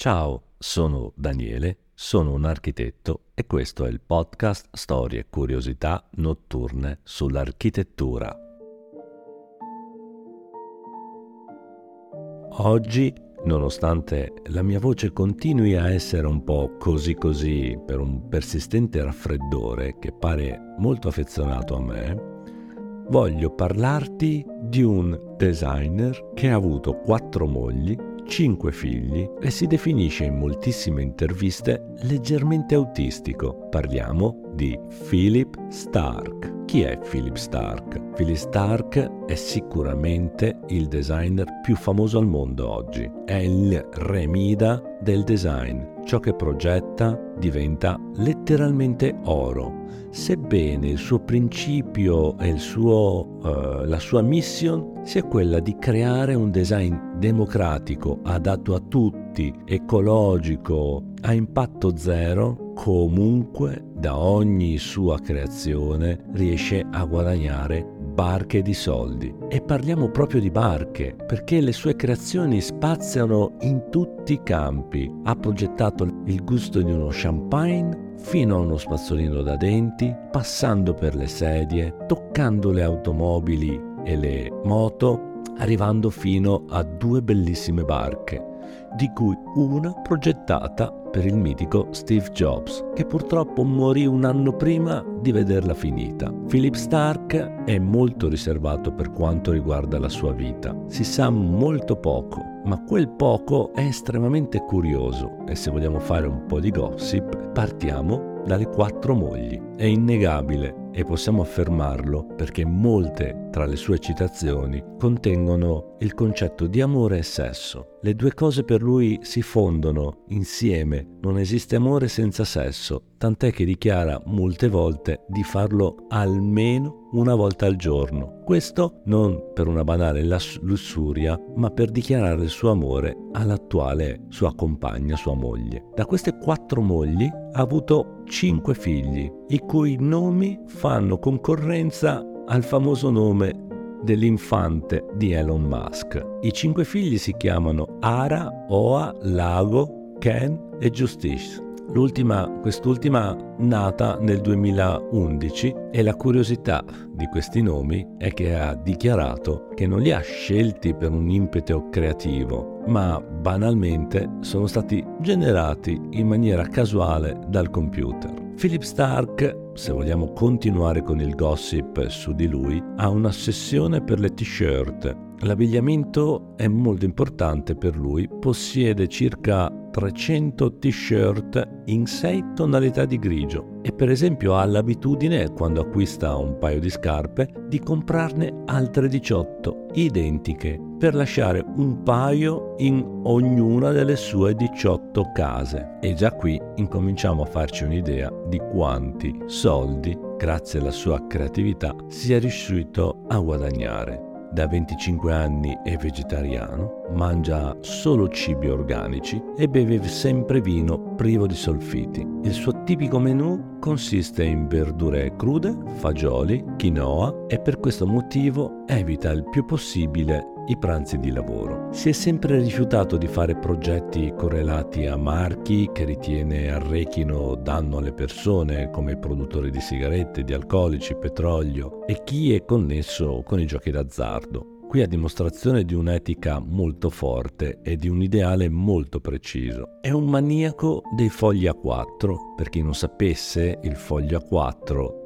Ciao, sono Daniele, sono un architetto e questo è il podcast Storie e curiosità notturne sull'architettura. Oggi, nonostante la mia voce continui a essere un po' così così per un persistente raffreddore che pare molto affezionato a me, voglio parlarti di un designer che ha avuto 4 mogli, 5 figli e si definisce in moltissime interviste leggermente autistico. Parliamo di Philippe Starck. Chi è Philippe Starck? Philippe Starck è sicuramente il designer più famoso al mondo oggi. È il re Mida del design. Ciò che progetta diventa letteralmente oro. Sebbene il suo principio e la sua mission sia quella di creare un design democratico, adatto a tutti, ecologico, a impatto zero, comunque da ogni sua creazione riesce a guadagnare barche di soldi. E parliamo proprio di barche, perché le sue creazioni spaziano in tutti i campi. Ha progettato il gusto di uno champagne fino a uno spazzolino da denti, passando per le sedie, toccando le automobili e le moto, arrivando fino a 2 bellissime barche, di cui una progettata per il mitico Steve Jobs, che purtroppo morì un anno prima di vederla finita. Philippe Starck è molto riservato per quanto riguarda la sua vita. Si sa molto poco, ma quel poco è estremamente curioso e se vogliamo fare un po' di gossip partiamo dalle 4 mogli. È innegabile e possiamo affermarlo perché molte tra le sue citazioni contengono il concetto di amore e sesso. Le due cose per lui si fondono insieme, non esiste amore senza sesso, tant'è che dichiara molte volte di farlo almeno 1 volta al giorno. Questo non per una banale lussuria, ma per dichiarare il suo amore all'attuale sua compagna, sua moglie. Da queste 4 mogli ha avuto 5 figli, i cui nomi fanno concorrenza al famoso nome dell'infante di Elon Musk. I 5 figli si chiamano Ara, Oa, Lago, Ken e Justice. Quest'ultima nata nel 2011, e la curiosità di questi nomi è che ha dichiarato che non li ha scelti per un impeto creativo, ma banalmente sono stati generati in maniera casuale dal computer. Philippe Starck, se vogliamo continuare con il gossip su di lui, ha un'ossessione per le t-shirt. L'abbigliamento è molto importante per lui, possiede circa 300 t-shirt in 6 tonalità di grigio e per esempio ha l'abitudine, quando acquista un paio di scarpe, di comprarne altre 18 identiche per lasciare un paio in ognuna delle sue 18 case. E già qui incominciamo a farci un'idea di quanti soldi, grazie alla sua creatività, sia riuscito a guadagnare. Da 25 anni è vegetariano, mangia solo cibi organici e beve sempre vino privo di solfiti. Il suo tipico menù consiste in verdure crude, fagioli, quinoa e per questo motivo evita il più possibile i pranzi di lavoro. Si è sempre rifiutato di fare progetti correlati a marchi che ritiene arrechino danno alle persone, come i produttori di sigarette, di alcolici, petrolio e chi è connesso con i giochi d'azzardo. Qui a dimostrazione di un'etica molto forte e di un ideale molto preciso. È un maniaco dei fogli A4. Per chi non sapesse, il foglio A4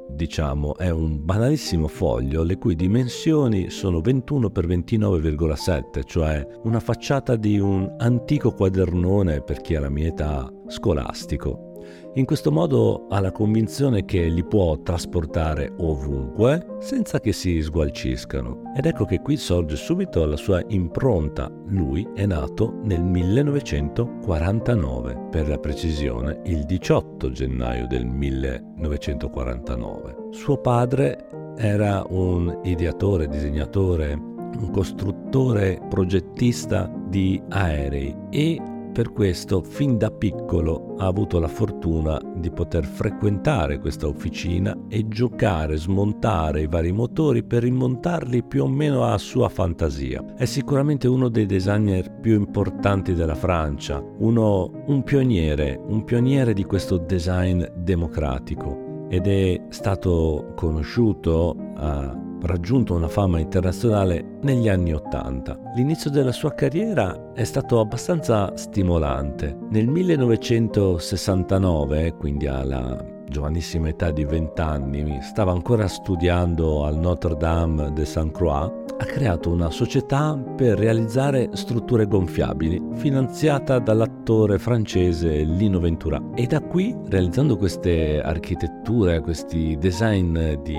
è un banalissimo foglio le cui dimensioni sono 21 x 29,7, cioè una facciata di un antico quadernone per chi ha la mia età scolastico. In questo modo ha la convinzione che li può trasportare ovunque senza che si sgualciscano. Ed ecco che qui sorge subito la sua impronta. Lui è nato nel 1949, per la precisione il 18 gennaio del 1949. Suo padre era un ideatore, disegnatore, un costruttore, progettista di aerei e per questo fin da piccolo ha avuto la fortuna di poter frequentare questa officina e giocare, smontare i vari motori per rimontarli più o meno a sua fantasia. È sicuramente uno dei designer più importanti della Francia, un pioniere di questo design democratico, ed è stato conosciuto, ha raggiunto una fama internazionale negli anni '80. L'inizio della sua carriera è stato abbastanza stimolante. Nel 1969, quindi alla giovanissima età di 20 anni, stava ancora studiando al Notre-Dame de Saint-Croix, ha creato una società per realizzare strutture gonfiabili, finanziata dall'attore francese Lino Ventura. E da qui, realizzando queste architetture, questi design di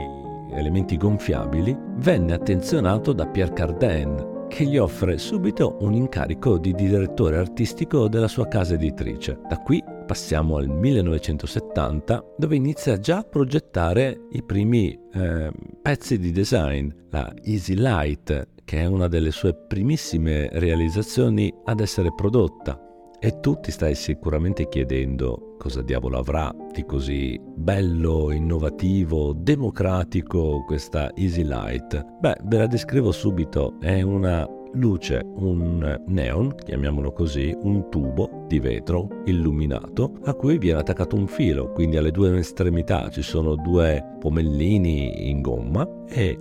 elementi gonfiabili, venne attenzionato da Pierre Cardin, che gli offre subito un incarico di direttore artistico della sua casa editrice. Da qui passiamo al 1970, dove inizia già a progettare i primi pezzi di design, la Easy Light, che è una delle sue primissime realizzazioni ad essere prodotta. E tu ti stai sicuramente chiedendo cosa diavolo avrà di così bello, innovativo, democratico questa Easy Light. Beh, ve la descrivo subito, è una luce, un neon, chiamiamolo così, un tubo di vetro illuminato a cui viene attaccato un filo, quindi alle due estremità ci sono due pomellini in gomma e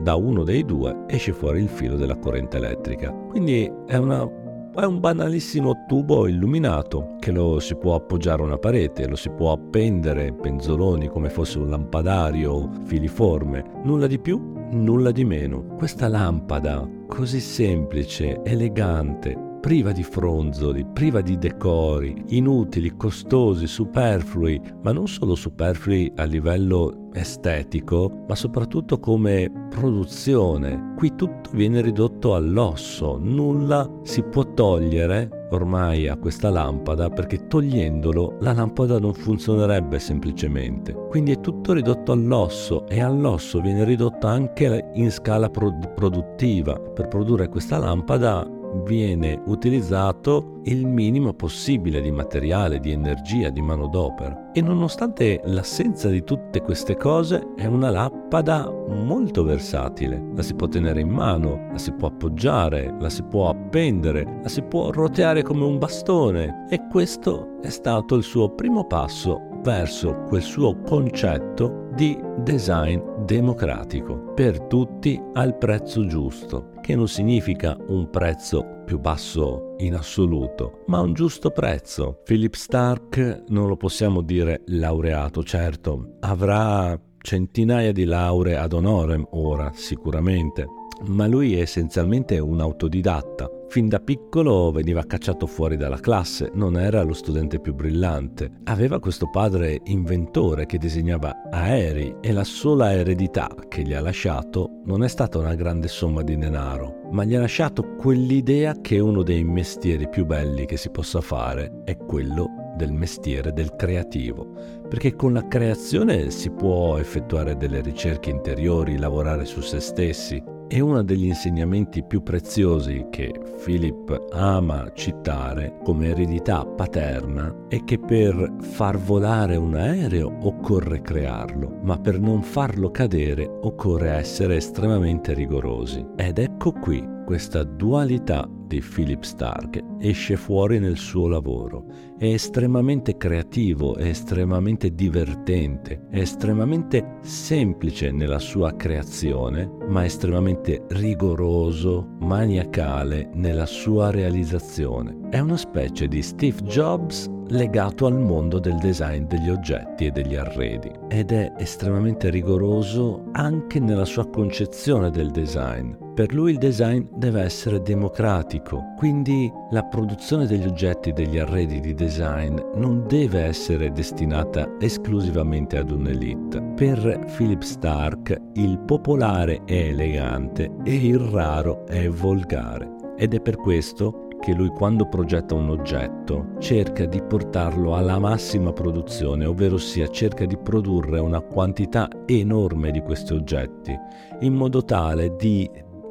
da uno dei due esce fuori il filo della corrente elettrica. Quindi è un banalissimo tubo illuminato che lo si può appoggiare a una parete, lo si può appendere penzoloni come fosse un lampadario filiforme, nulla di più, nulla di meno. Questa lampada così semplice, elegante, priva di fronzoli, priva di decori, inutili, costosi, superflui, ma non solo superflui a livello estetico, ma soprattutto come produzione. Qui tutto viene ridotto all'osso, nulla si può togliere ormai a questa lampada, perché togliendolo la lampada non funzionerebbe semplicemente. Quindi è tutto ridotto all'osso, e all'osso viene ridotta anche in scala produttiva. Per produrre questa lampada viene utilizzato il minimo possibile di materiale, di energia, di manodopera. E nonostante l'assenza di tutte queste cose, è una lampada molto versatile. La si può tenere in mano, la si può appoggiare, la si può appendere, la si può roteare come un bastone. E questo è stato il suo primo passo verso quel suo concetto di design democratico, per tutti al prezzo giusto, che non significa un prezzo più basso in assoluto, ma un giusto prezzo. Philippe Starck non lo possiamo dire laureato, certo, avrà centinaia di lauree ad honorem ora sicuramente, ma lui è essenzialmente un autodidatta. Fin da piccolo veniva cacciato fuori dalla classe, non era lo studente più brillante. Aveva questo padre inventore che disegnava aerei, e la sola eredità che gli ha lasciato non è stata una grande somma di denaro, ma gli ha lasciato quell'idea che uno dei mestieri più belli che si possa fare è quello del mestiere del creativo, perché con la creazione si può effettuare delle ricerche interiori, lavorare su se stessi. E uno degli insegnamenti più preziosi che Philippe ama citare come eredità paterna è che per far volare un aereo occorre crearlo, ma per non farlo cadere occorre essere estremamente rigorosi. Ed ecco qui questa dualità di Philippe Starck esce fuori nel suo lavoro. È estremamente creativo, è estremamente divertente, è estremamente semplice nella sua creazione, ma estremamente rigoroso, maniacale nella sua realizzazione. È una specie di Steve Jobs legato al mondo del design degli oggetti e degli arredi, ed è estremamente rigoroso anche nella sua concezione del design. Per lui il design deve essere democratico, quindi la produzione degli oggetti e degli arredi di design non deve essere destinata esclusivamente ad un'elite. Per Philippe Starck il popolare è elegante e il raro è volgare, ed è per questo che lui, quando progetta un oggetto, cerca di portarlo alla massima produzione, ovvero sia cerca di produrre una quantità enorme di questi oggetti, in modo tale di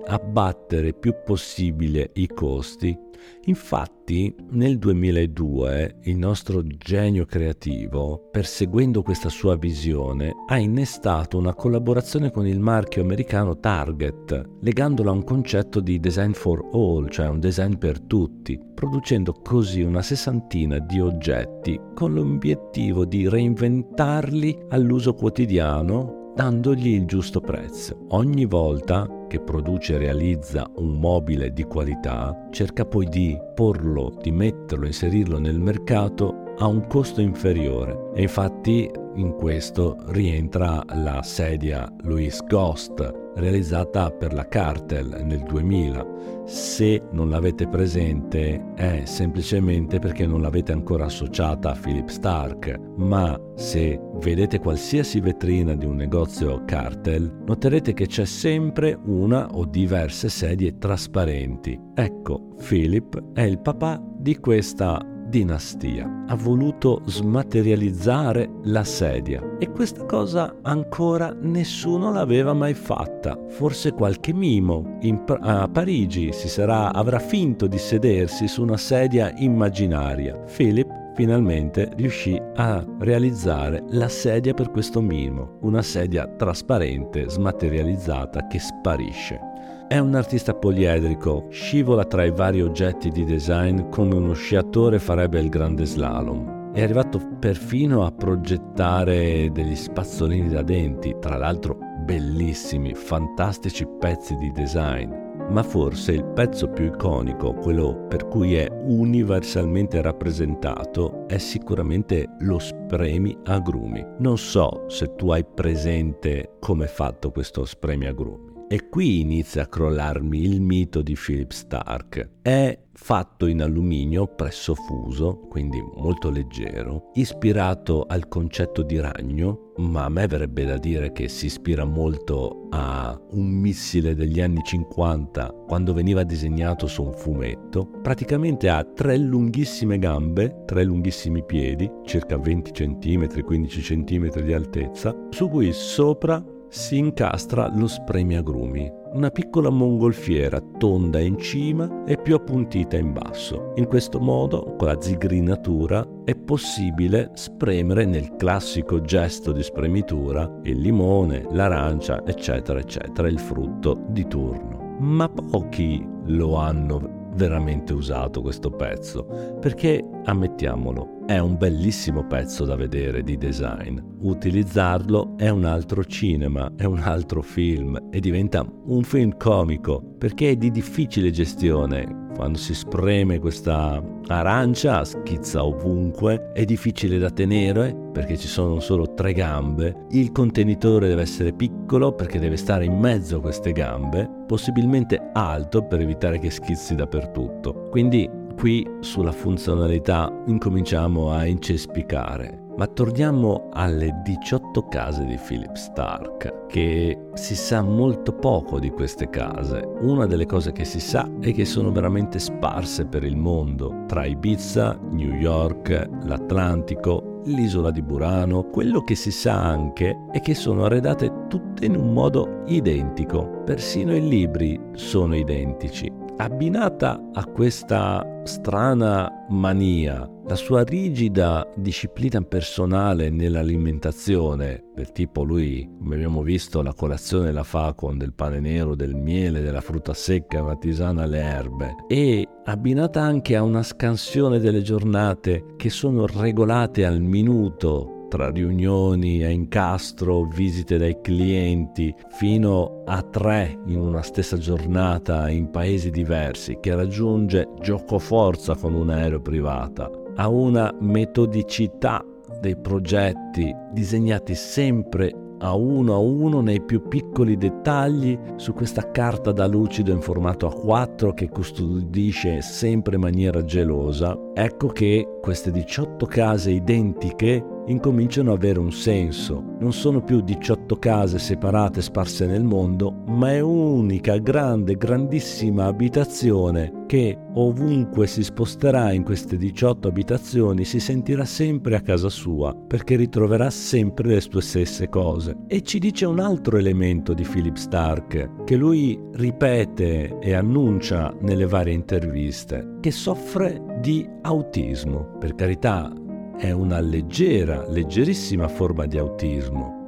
abbattere più possibile i costi, Infatti, nel 2002 il nostro genio creativo, perseguendo questa sua visione, ha innestato una collaborazione con il marchio americano Target, legandola a un concetto di design for all, cioè un design per tutti, producendo così una sessantina di oggetti con l'obiettivo di reinventarli all'uso quotidiano, dandogli il giusto prezzo. Ogni volta che produce e realizza un mobile di qualità, cerca poi di porlo, di metterlo, inserirlo nel mercato a un costo inferiore. E infatti in questo rientra la sedia Louis Ghost, realizzata per la Kartell nel 2000. Se non l'avete presente è semplicemente perché non l'avete ancora associata a Philippe Starck, ma se vedete qualsiasi vetrina di un negozio Kartell noterete che c'è sempre una o diverse sedie trasparenti. Ecco, Philippe è il papà di questa dinastia. Ha voluto smaterializzare la sedia e questa cosa ancora nessuno l'aveva mai fatta. Forse qualche mimo a Parigi avrà finto di sedersi su una sedia immaginaria. Philippe finalmente riuscì a realizzare la sedia per questo mimo, una sedia trasparente, smaterializzata, che sparisce. È un artista poliedrico, scivola tra i vari oggetti di design come uno sciatore farebbe il grande slalom. È arrivato perfino a progettare degli spazzolini da denti, tra l'altro bellissimi, fantastici pezzi di design. Ma forse il pezzo più iconico, quello per cui è universalmente rappresentato, è sicuramente lo spremi agrumi. Non so se tu hai presente come è fatto questo spremi agrumi. E qui inizia a crollarmi il mito di Philippe Starck. È fatto in alluminio pressofuso, quindi molto leggero, ispirato al concetto di ragno, ma a me verrebbe da dire che si ispira molto a un missile degli anni 50 quando veniva disegnato su un fumetto. Praticamente ha tre lunghissime gambe, tre lunghissimi piedi, circa 20 cm, 15 cm di altezza, su cui sopra si incastra lo spremiagrumi, una piccola mongolfiera tonda in cima e più appuntita in basso. In questo modo, con la zigrinatura, è possibile spremere nel classico gesto di spremitura il limone, l'arancia, eccetera, eccetera, il frutto di turno. Ma pochi lo hanno veramente usato questo pezzo, perché, ammettiamolo, è un bellissimo pezzo da vedere di design. Utilizzarlo è un altro cinema, è un altro film e diventa un film comico perché è di difficile gestione. Quando si spreme questa arancia schizza ovunque, è difficile da tenere perché ci sono solo tre gambe, il contenitore deve essere piccolo perché deve stare in mezzo a queste gambe, possibilmente alto per evitare che schizzi dappertutto. Quindi qui sulla funzionalità incominciamo a incespicare. Ma torniamo alle 18 case di Philippe Starck, che si sa molto poco di queste case. Una delle cose che si sa è che sono veramente sparse per il mondo, tra Ibiza, New York, l'Atlantico, l'isola di Burano. Quello che si sa anche è che sono arredate tutte in un modo identico, persino i libri sono identici. Abbinata a questa strana mania, la sua rigida disciplina personale nell'alimentazione, per tipo lui, come abbiamo visto, la colazione la fa con del pane nero, del miele, della frutta secca, una tisana alle erbe, e abbinata anche a una scansione delle giornate che sono regolate al minuto, tra riunioni, a incastro, visite dai clienti, fino a 3 in una stessa giornata in paesi diversi, che raggiunge giocoforza con un aereo privata, ha una metodicità dei progetti disegnati sempre a uno nei più piccoli dettagli su questa carta da lucido in formato A4 che custodisce sempre in maniera gelosa. Ecco che queste 18 case identiche incominciano ad avere un senso. Non sono più 18 case separate sparse nel mondo, ma è un'unica grande, grandissima abitazione che ovunque si sposterà in queste 18 abitazioni si sentirà sempre a casa sua, perché ritroverà sempre le sue stesse cose. E ci dice un altro elemento di Philippe Starck, che lui ripete e annuncia nelle varie interviste, che soffre di autismo. Per carità, è una leggerissima forma di autismo,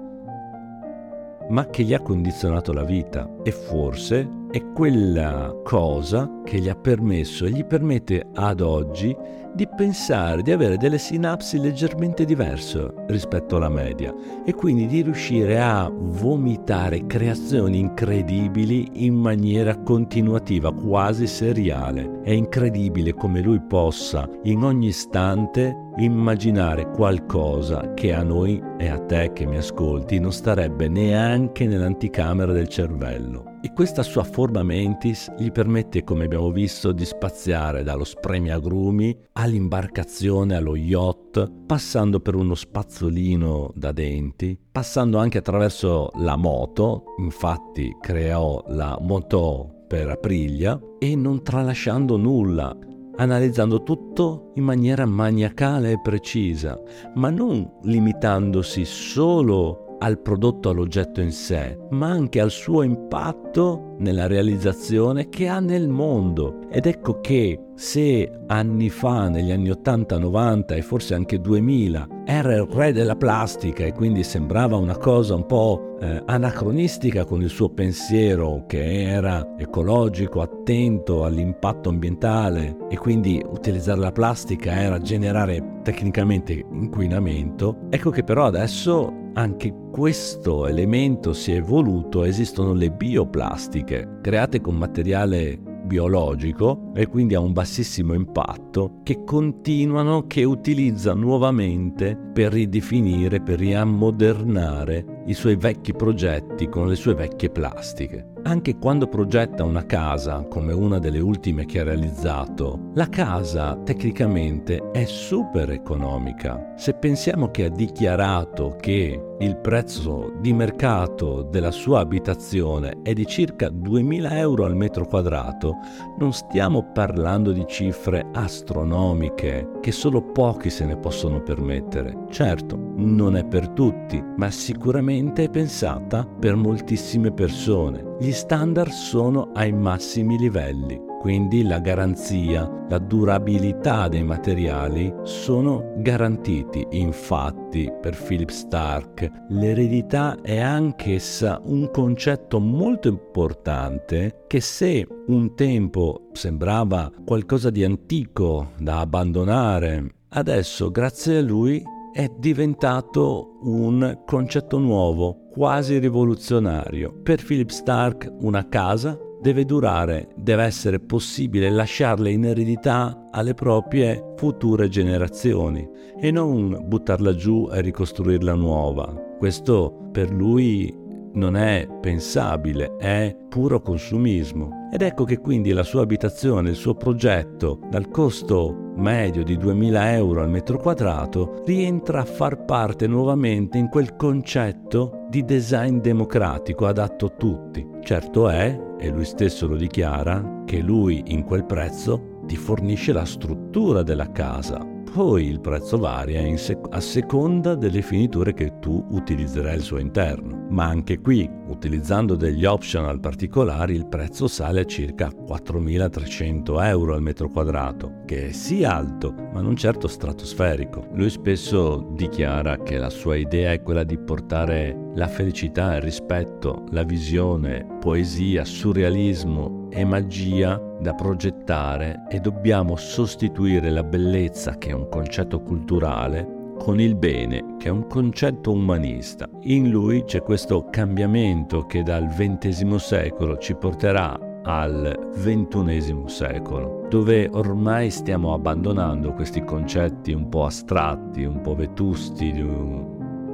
ma che gli ha condizionato la vita, e forse è quella cosa che gli ha permesso e gli permette ad oggi di pensare, di avere delle sinapsi leggermente diverse rispetto alla media, e quindi di riuscire a vomitare creazioni incredibili in maniera continuativa, quasi seriale. È incredibile come lui possa in ogni istante immaginare qualcosa che a noi e a te che mi ascolti non starebbe neanche nell'anticamera del cervello. E questa sua forma mentis gli permette, come abbiamo visto, di spaziare dallo spremiagrumi all'imbarcazione, allo yacht, passando per uno spazzolino da denti, passando anche attraverso la moto. Infatti creò la moto per Aprilia, e non tralasciando nulla, analizzando tutto in maniera maniacale e precisa, ma non limitandosi solo al prodotto, all'oggetto in sé, ma anche al suo impatto nella realizzazione che ha nel mondo. Ed ecco che se anni fa, negli anni 80, 90 e forse anche 2000, era il re della plastica e quindi sembrava una cosa un po' anacronistica con il suo pensiero, che era ecologico, attento all'impatto ambientale, e quindi utilizzare la plastica era generare tecnicamente inquinamento. Ecco che però adesso anche questo elemento si è evoluto. Esistono le bioplastiche, create con materiale biologico e quindi a un bassissimo impatto, che continuano, che utilizza nuovamente per ridefinire, per riammodernare i suoi vecchi progetti con le sue vecchie plastiche. Anche quando progetta una casa, come una delle ultime che ha realizzato, la casa tecnicamente è super economica. Se pensiamo che ha dichiarato che il prezzo di mercato della sua abitazione è di circa 2000 euro al metro quadrato, non stiamo parlando di cifre astronomiche che solo pochi se ne possono permettere. Certo, non è per tutti, ma sicuramente è pensata per moltissime persone. Gli standard sono ai massimi livelli, quindi la garanzia, la durabilità dei materiali sono garantiti. Infatti, per Philippe Starck, l'eredità è anch'essa un concetto molto importante, che se un tempo sembrava qualcosa di antico da abbandonare, adesso, grazie a lui, è diventato un concetto nuovo, quasi rivoluzionario. Per Philippe Starck una casa deve durare, deve essere possibile lasciarla in eredità alle proprie future generazioni e non buttarla giù e ricostruirla nuova. Questo per lui non è pensabile, è puro consumismo. Ed ecco che quindi la sua abitazione, il suo progetto, dal costo medio di 2000 euro al metro quadrato, rientra a far parte nuovamente in quel concetto di design democratico adatto a tutti. Certo è, e lui stesso lo dichiara, che lui in quel prezzo ti fornisce la struttura della casa. Poi il prezzo varia a seconda delle finiture che tu utilizzerai al suo interno, ma anche qui, utilizzando degli optional particolari, il prezzo sale a circa 4.300 euro al metro quadrato, che è sì alto, ma non certo stratosferico. Lui spesso dichiara che la sua idea è quella di portare la felicità, il rispetto, la visione, poesia, surrealismo e magia da progettare, e dobbiamo sostituire la bellezza, che è un concetto culturale, con il bene, che è un concetto umanista. In lui c'è questo cambiamento che dal XX secolo ci porterà al XXI secolo, dove ormai stiamo abbandonando questi concetti un po' astratti, un po' vetusti,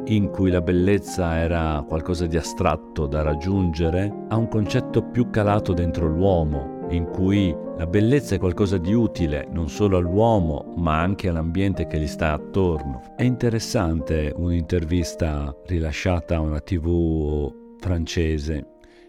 in cui la bellezza era qualcosa di astratto da raggiungere, a un concetto più calato dentro l'uomo, in cui la bellezza è qualcosa di utile non solo all'uomo ma anche all'ambiente che gli sta attorno. È interessante un'intervista rilasciata a una TV francese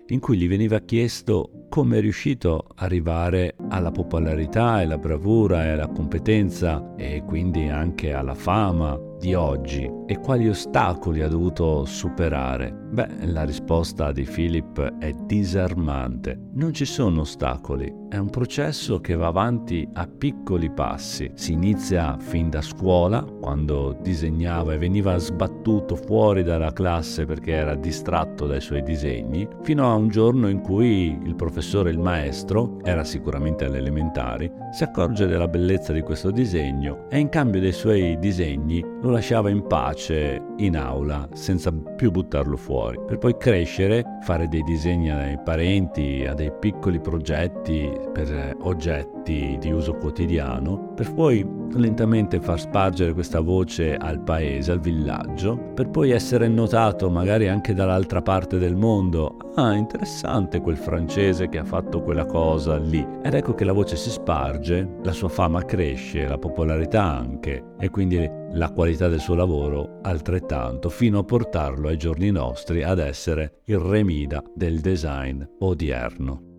in cui gli veniva chiesto come è riuscito ad arrivare alla popolarità e alla bravura e alla competenza e quindi anche alla fama di oggi e quali ostacoli ha dovuto superare. Beh, la risposta di Philippe è disarmante. Non ci sono ostacoli, è un processo che va avanti a piccoli passi. Si inizia fin da scuola, quando disegnava e veniva sbattuto fuori dalla classe perché era distratto dai suoi disegni, fino a un giorno in cui il professore, il maestro, era sicuramente alle elementari, si accorge della bellezza di questo disegno e in cambio dei suoi disegni lo lasciava in pace in aula senza più buttarlo fuori. Per poi crescere, fare dei disegni ai parenti, a dei piccoli progetti per oggetti di uso quotidiano, per poi lentamente far spargere questa voce al paese, al villaggio, per poi essere notato magari anche dall'altra parte del mondo. Ah, interessante quel francese che ha fatto quella cosa lì. Ed ecco che la voce si sparge, la sua fama cresce, la popolarità anche, e quindi la qualità del suo lavoro altrettanto, fino a portarlo ai giorni nostri ad essere il re Mida del design odierno.